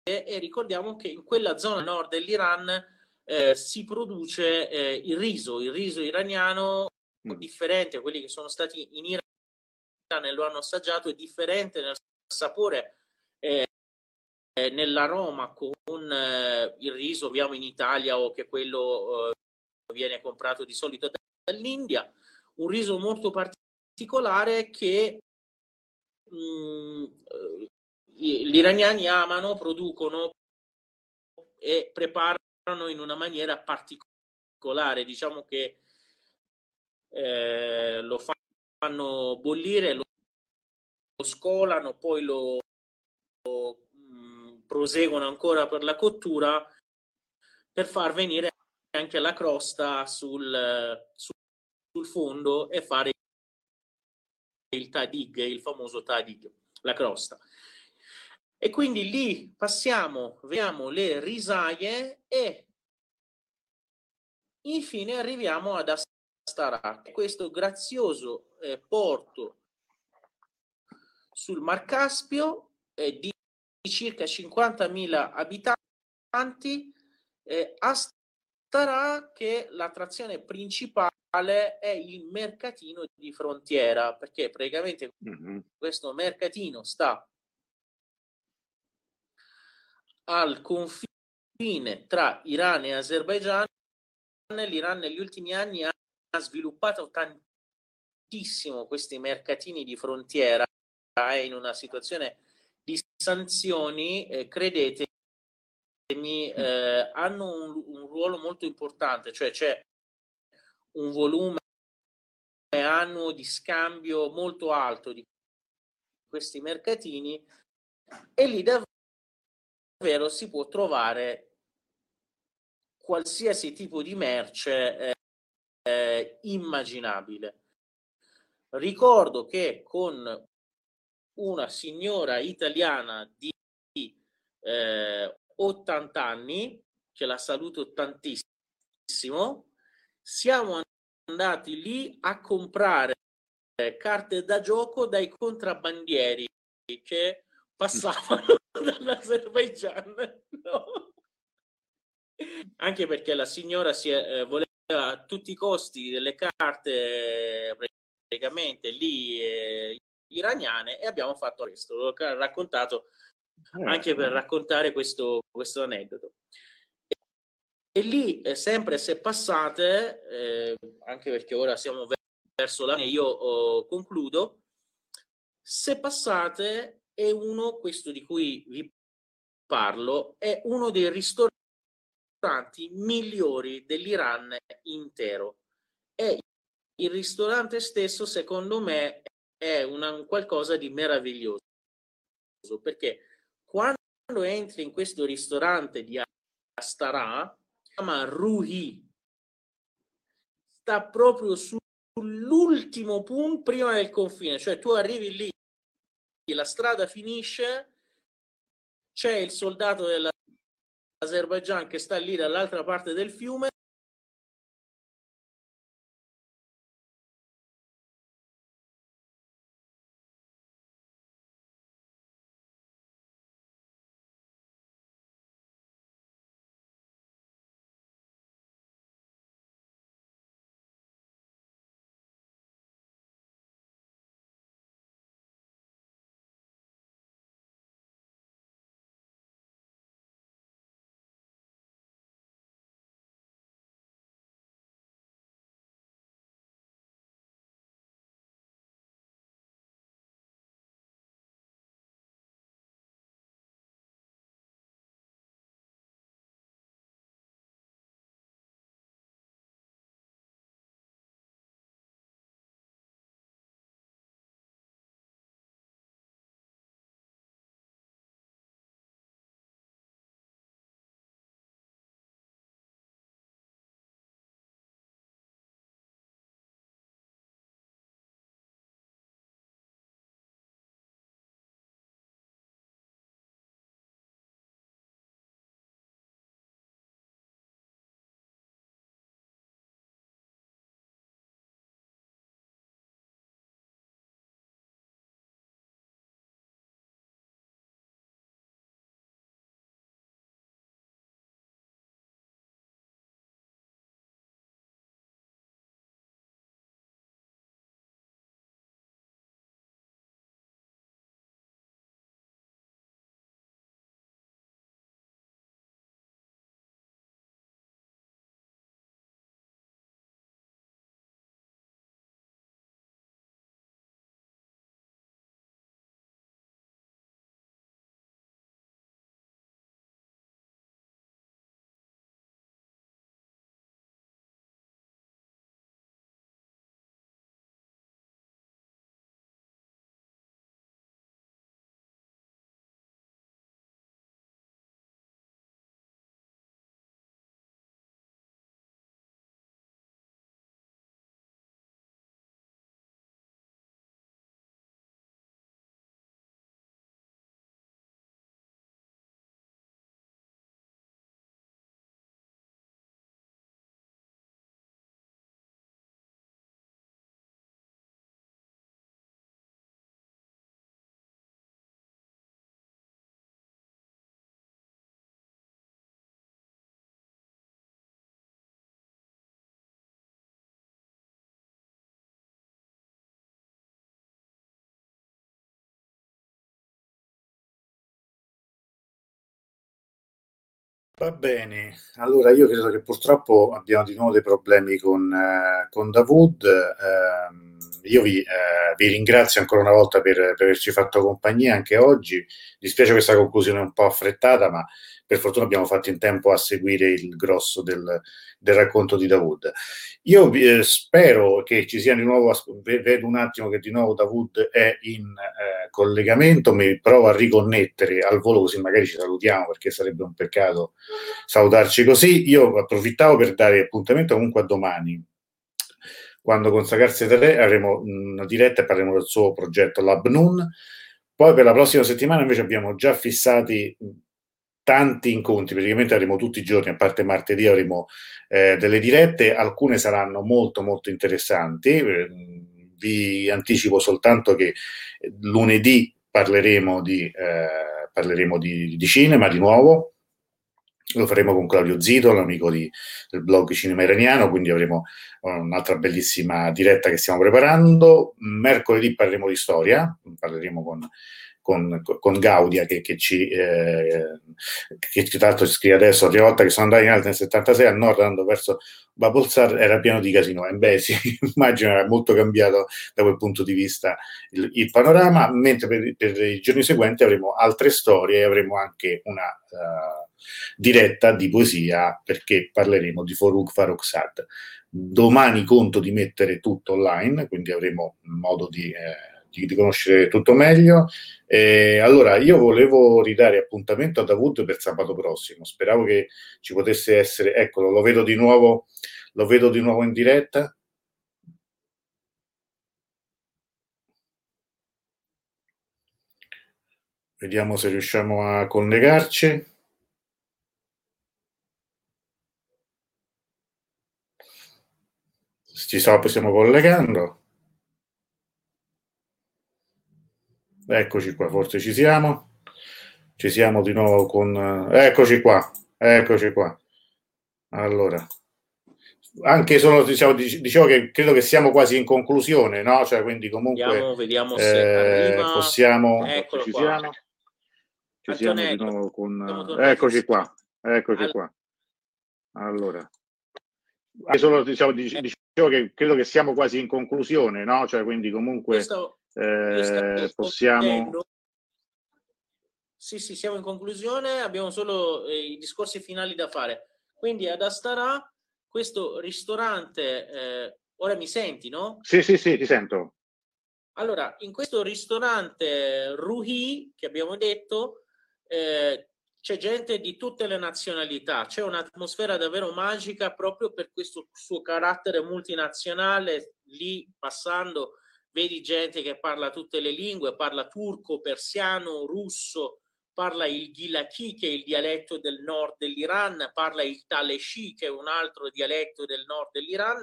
e ricordiamo che in quella zona nord dell'Iran si produce il riso iraniano, differente a quelli che sono stati in Iran, lo hanno assaggiato, è differente nel sapore, nell'aroma con il riso abbiamo in Italia, o che quello viene comprato di solito dall'India, un riso molto particolare che gli iraniani amano, producono e preparano in una maniera particolare. Diciamo che lo fanno bollire, lo scolano, poi lo proseguono ancora per la cottura, per far venire anche la crosta sul fondo e fare il tadig, il famoso tadig, la crosta. E quindi lì passiamo, vediamo le risaie e infine arriviamo ad Astara, questo grazioso porto sul Mar Caspio di circa 50.000 abitanti. Astara, che l'attrazione principale è il mercatino di frontiera, perché praticamente questo mercatino sta al confine tra Iran e Azerbaigian. L'Iran negli ultimi anni ha sviluppato tantissimo questi mercatini di frontiera, è in una situazione di sanzioni, credetemi, hanno un ruolo molto importante, cioè c'è un volume annuo di scambio molto alto di questi mercatini, e lì davvero si può trovare qualsiasi tipo di merce immaginabile. Ricordo che con una signora italiana di 80 anni, che la saluto tantissimo, siamo andati lì a comprare carte da gioco dai contrabbandieri che passavano dall'Azerbaigian, no? Anche perché la signora si voleva a tutti i costi delle carte praticamente lì iraniane, e abbiamo fatto questo, l'ho raccontato anche per raccontare questo aneddoto. E lì sempre se passate, anche perché ora siamo verso la fine, io concludo, se passate è uno, questo di cui vi parlo, è uno dei ristoranti migliori dell'Iran intero. E il ristorante stesso, secondo me, è un qualcosa di meraviglioso, perché quando entri in questo ristorante di Astara, si chiama Ruhi, sta proprio sull'ultimo punto prima del confine, cioè tu arrivi lì, la strada finisce, c'è il soldato dell'Azerbaigian che sta lì dall'altra parte del fiume, va bene. Allora io credo che purtroppo abbiamo di nuovo dei problemi con Davood. Io vi ringrazio ancora una volta per averci fatto compagnia anche oggi. Dispiace questa conclusione un po' affrettata, ma per fortuna abbiamo fatto in tempo a seguire il grosso del racconto di Davood. Io spero che ci sia di nuovo, vedo un attimo che di nuovo Davood è in collegamento, mi provo a riconnettere al volo così magari ci salutiamo, perché sarebbe un peccato salutarci così. Io approfittavo per dare appuntamento comunque a domani, quando con Sagarsi 3 avremo una diretta e parleremo del suo progetto Labnun. Poi per la prossima settimana invece abbiamo già fissati tanti incontri, praticamente avremo tutti i giorni, a parte martedì avremo delle dirette, alcune saranno molto molto interessanti. Vi anticipo soltanto che lunedì parleremo di cinema di nuovo, Lo faremo con Claudio Zito, l'amico del blog Cinema Iraniano, quindi avremo un'altra bellissima diretta che stiamo preparando. Mercoledì parleremo di storia, parleremo con Gaudia che tra l'altro scrive adesso: la prima volta che sono andato in alto nel 76 al nord, andando verso Babulsar, era pieno di casino. Beh, sì, immagino era molto cambiato da quel punto di vista il panorama, mentre per i giorni seguenti avremo altre storie e avremo anche una diretta di poesia, perché parleremo di Farooq Farrokhzad. Domani conto di mettere tutto online, quindi avremo modo di conoscere tutto meglio. Allora, io volevo ridare appuntamento a Davood per sabato prossimo. Speravo che ci potesse essere. Eccolo, lo vedo di nuovo in diretta. Vediamo se riusciamo a collegarci. Stiamo collegando. Eccoci qua, forse ci siamo di nuovo con... Eccoci qua. Allora, anche solo, dicevo che credo che siamo quasi in conclusione, no? Cioè, quindi comunque... Vediamo se arriva... Possiamo... Eccolo qua. Ci siamo di nuovo con... Eccoci qua. Allora, anche solo, dicevo che credo che siamo quasi in conclusione, no? Cioè, quindi comunque... possiamo... Sì, siamo in conclusione, abbiamo solo i discorsi finali da fare. Quindi ad Astara, questo ristorante, ora mi senti, no? Sì, ti sento. Allora, in questo ristorante Ruhi, che abbiamo detto, c'è gente di tutte le nazionalità, c'è un'atmosfera davvero magica proprio per questo suo carattere multinazionale. Lì passando vedi gente che parla tutte le lingue, parla turco, persiano, russo, parla il ghilaki, che è il dialetto del nord dell'Iran, parla il taleshi, che è un altro dialetto del nord dell'Iran.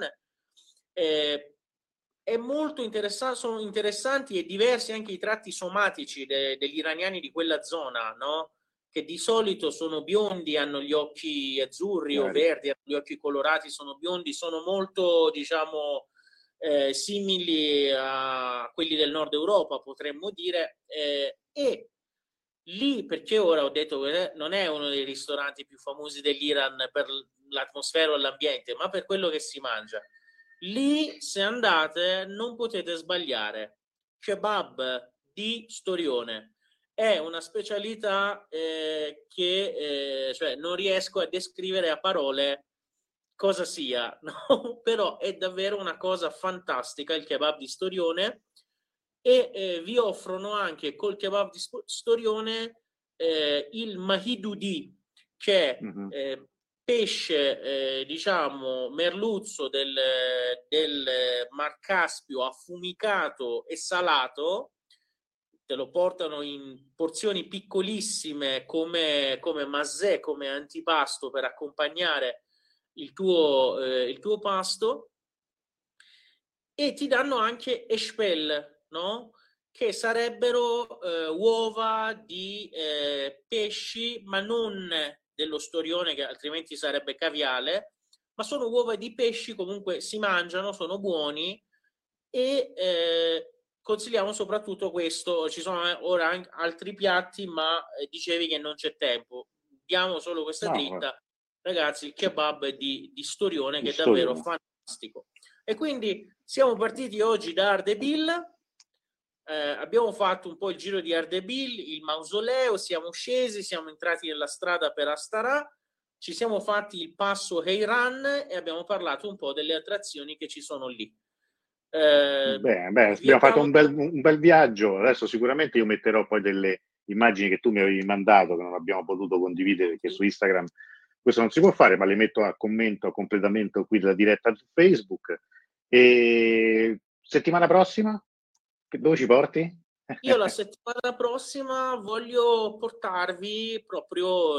È molto interessante, sono interessanti e diversi anche i tratti somatici degli iraniani di quella zona, no? Che di solito sono biondi, hanno gli occhi azzurri o verdi, hanno gli occhi colorati, sono biondi, sono molto, diciamo... simili a quelli del nord Europa, potremmo dire, e lì, perché ora ho detto che non è uno dei ristoranti più famosi dell'Iran per l'atmosfera o l'ambiente, ma per quello che si mangia. Lì, se andate, non potete sbagliare. Kebab di storione è una specialità che cioè non riesco a descrivere a parole cosa sia, no? Però è davvero una cosa fantastica il kebab di storione, e vi offrono anche col kebab di storione il mahidudi, che è pesce diciamo merluzzo del Mar Caspio, affumicato e salato. Te lo portano in porzioni piccolissime come mazzè, come antipasto per accompagnare il tuo pasto, e ti danno anche eshpel, no? Che sarebbero uova di pesci, ma non dello storione, che altrimenti sarebbe caviale, ma sono uova di pesci, comunque si mangiano, sono buoni, e consigliamo soprattutto questo. Ci sono ora anche altri piatti, ma dicevi che non c'è tempo, diamo solo questa dritta. Ragazzi, il kebab di storione, che è davvero fantastico. E quindi siamo partiti oggi da Ardabil, abbiamo fatto un po' il giro di Ardabil, il mausoleo, siamo scesi, siamo entrati nella strada per Astara, ci siamo fatti il passo Heiran e abbiamo parlato un po' delle attrazioni che ci sono lì. Abbiamo fatto un bel viaggio. Adesso sicuramente io metterò poi delle immagini che tu mi avevi mandato, che non abbiamo potuto condividere perché su Instagram questo non si può fare, ma le metto a commento, a completamento qui della diretta su Facebook. E settimana prossima? Dove ci porti? Io la settimana prossima voglio portarvi proprio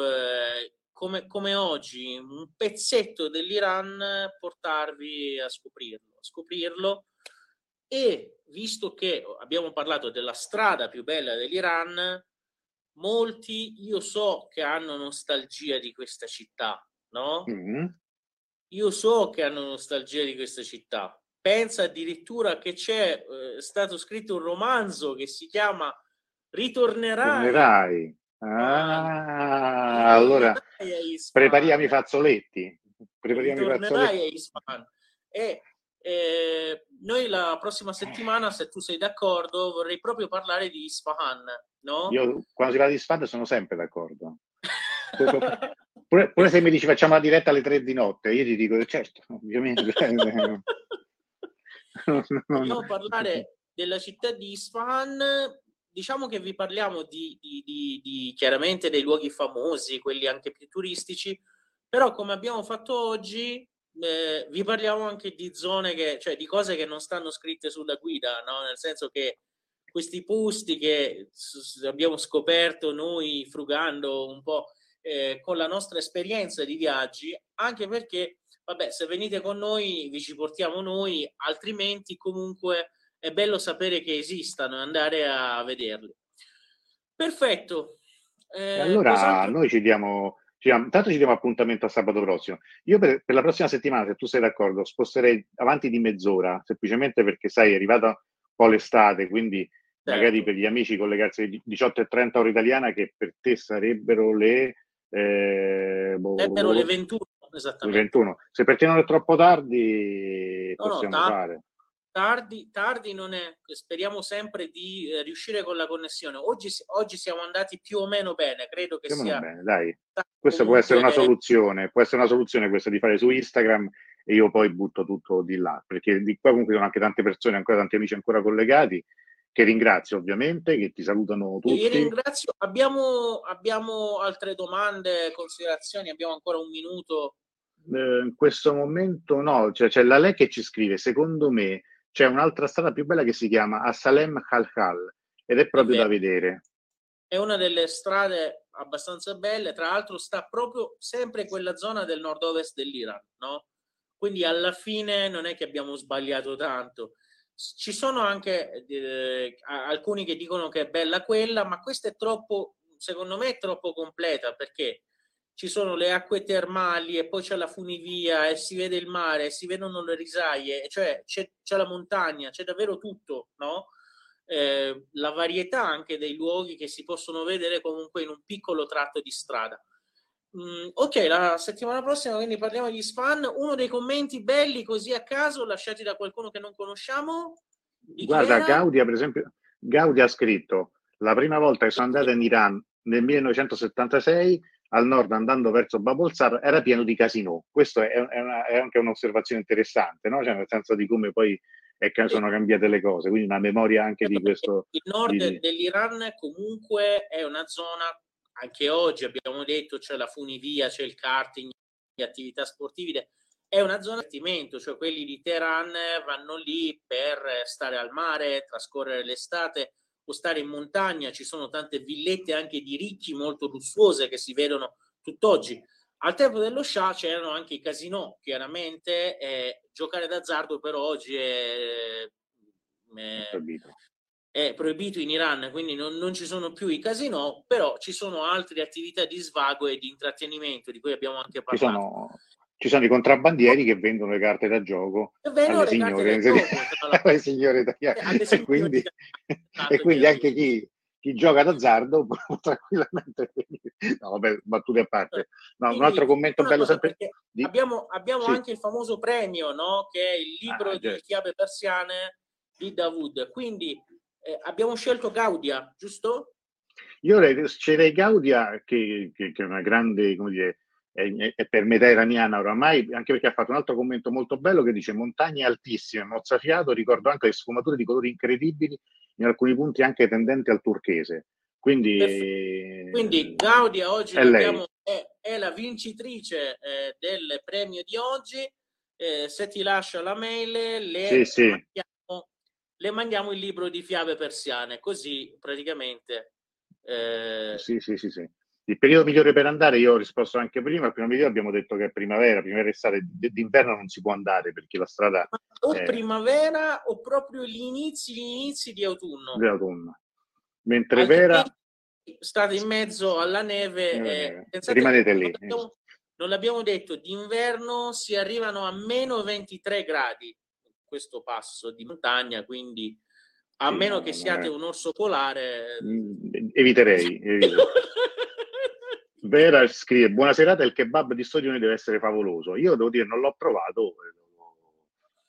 come oggi, un pezzetto dell'Iran, portarvi a scoprirlo. E visto che abbiamo parlato della strada più bella dell'Iran, molti io so che hanno nostalgia di questa città, no? Mm-hmm. Io so che hanno nostalgia di questa città. Pensa addirittura che c'è stato scritto un romanzo che si chiama Ritornerai. Ah, allora prepariamo i fazzoletti. E noi la prossima settimana, se tu sei d'accordo, vorrei proprio parlare di Isfahan, no? Io quando si parla di Isfahan sono sempre d'accordo. pure se mi dici facciamo la diretta alle 3 di notte, io ti dico certo, ovviamente. Vogliamo parlare della città di Isfahan. Diciamo che vi parliamo di chiaramente dei luoghi famosi, quelli anche più turistici, però come abbiamo fatto oggi vi parliamo anche di zone che, cioè di cose che non stanno scritte sulla guida, no? Nel senso che questi posti che abbiamo scoperto noi frugando un po' con la nostra esperienza di viaggi, anche perché, vabbè, se venite con noi vi ci portiamo noi, altrimenti comunque è bello sapere che esistano e andare a vederli. Perfetto. Allora noi ci diamo appuntamento a sabato prossimo. Io per la prossima settimana, se tu sei d'accordo, sposterei avanti di mezz'ora, semplicemente perché sai è arrivata un po' l'estate, quindi certo, magari per gli amici collegarsi alle 18:30 ora italiana, che per te sarebbero le 21, esattamente. Le 21. Se per te non è troppo tardi, possiamo fare. Tardi non è, speriamo sempre di riuscire con la connessione. Oggi siamo andati più o meno bene, credo che siamo sia bene, dai. Questa può essere una soluzione questa di fare su Instagram e io poi butto tutto di là, perché di qua comunque sono anche tante persone, ancora tanti amici ancora collegati, che ringrazio ovviamente, che ti salutano tutti. Io ringrazio, abbiamo altre domande, considerazioni, abbiamo ancora un minuto. In questo momento no, cioè, c'è la lei che ci scrive, secondo me c'è un'altra strada più bella che si chiama Asalem Khalkhal ed è proprio da vedere. È una delle strade abbastanza belle, tra l'altro sta proprio sempre in quella zona del nord-ovest dell'Iran, no? Quindi alla fine non è che abbiamo sbagliato tanto. Ci sono anche alcuni che dicono che è bella quella, ma questa è troppo, secondo me è troppo completa, perché ci sono le acque termali e poi c'è la funivia e si vede il mare, si vedono le risaie, cioè c'è la montagna, c'è davvero tutto, no? La varietà anche dei luoghi che si possono vedere comunque in un piccolo tratto di strada. Ok, la settimana prossima quindi parliamo di Isfahan. Uno dei commenti belli così a caso lasciati da qualcuno che non conosciamo. Guarda, Gaudia per esempio, Gaudia ha scritto: la prima volta che sono andata in Iran nel 1976 al nord, andando verso Babulsar, era pieno di casinò. Questo è anche un'osservazione interessante, no? Cioè, nel senso di come poi sono cambiate le cose, quindi una memoria anche di questo. Il nord dell'Iran comunque è una zona, anche oggi abbiamo detto, c'è la funivia, c'è il karting, le attività sportive, è una zona di divertimento, cioè quelli di Teheran vanno lì per stare al mare, trascorrere l'estate, stare in montagna. Ci sono tante villette anche di ricchi molto lussuose che si vedono tutt'oggi. Al tempo dello Shah c'erano anche i casinò, chiaramente giocare d'azzardo per oggi è proibito in Iran, quindi non ci sono più i casinò, però ci sono altre attività di svago e di intrattenimento di cui abbiamo anche parlato. Ci sono i contrabbandieri che vendono le carte da gioco alle signore italiane, e quindi anche chi gioca d'azzardo può tranquillamente venire. No, vabbè, battute a parte. No, quindi, un altro commento bello sempre. Abbiamo anche il famoso premio, no? Che è il libro di chiave persiane di Davood. Quindi abbiamo scelto Gaudia, giusto? Io sceglierei Gaudia, che è una grande, come dire, è per metà iraniana oramai, anche perché ha fatto un altro commento molto bello che dice: montagne altissime, mozzafiato, ricordo anche le sfumature di colori incredibili, in alcuni punti anche tendenti al turchese. Quindi Gaudia oggi è la vincitrice del premio di oggi. Se ti lascia la mail le mandiamo il libro di fiabe persiane, così praticamente Il periodo migliore per andare, io ho risposto anche prima, al primo video abbiamo detto che è primavera, estate, d'inverno non si può andare perché la strada primavera o proprio gli inizi di autunno. Mentre altrimenti, state in mezzo alla neve, rimanete lì. Non l'abbiamo detto, d'inverno si arrivano a meno 23 gradi questo passo di montagna, quindi a meno che siate un orso polare, eviterei. Vera scrive: buona serata, il kebab di Storione deve essere favoloso. Io devo dire non l'ho provato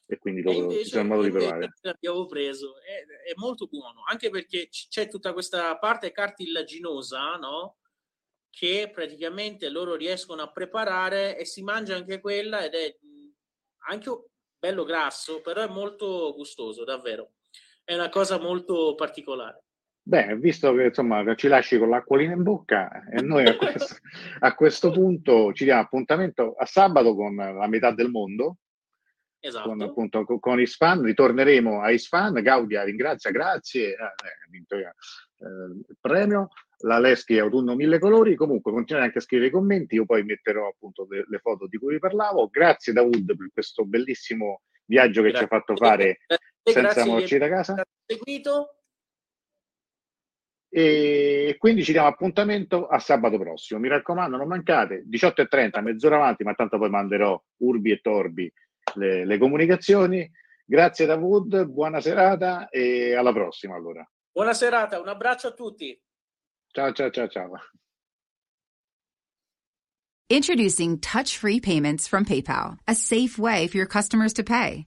e quindi c'è un modo di provare. L'abbiamo preso, è molto buono, anche perché c'è tutta questa parte cartilaginosa, no? Che praticamente loro riescono a preparare e si mangia anche quella, ed è anche bello grasso, però è molto gustoso, davvero. È una cosa molto particolare. Beh, visto che insomma ci lasci con l'acquolina in bocca, e noi a questo punto ci diamo appuntamento a sabato con la metà del mondo. Esatto. Con, appunto, con Isfahan, ritorneremo a Isfahan. Gaudia ringrazia, grazie, ha vinto il premio, la Leschi Autunno Mille Colori. Comunque continuate anche a scrivere i commenti, io poi metterò appunto le foto di cui vi parlavo. Grazie Davood per questo bellissimo viaggio che ci ha fatto fare senza morci da casa. Seguito. E quindi ci diamo appuntamento a sabato prossimo. Mi raccomando, non mancate, 18:30, mezz'ora avanti, ma tanto poi manderò urbi e torbi le comunicazioni. Grazie Davood, buona serata e alla prossima allora. Buona serata, un abbraccio a tutti. Ciao ciao ciao ciao. Introducing touch-free payments from PayPal, a safe way for your customers to pay.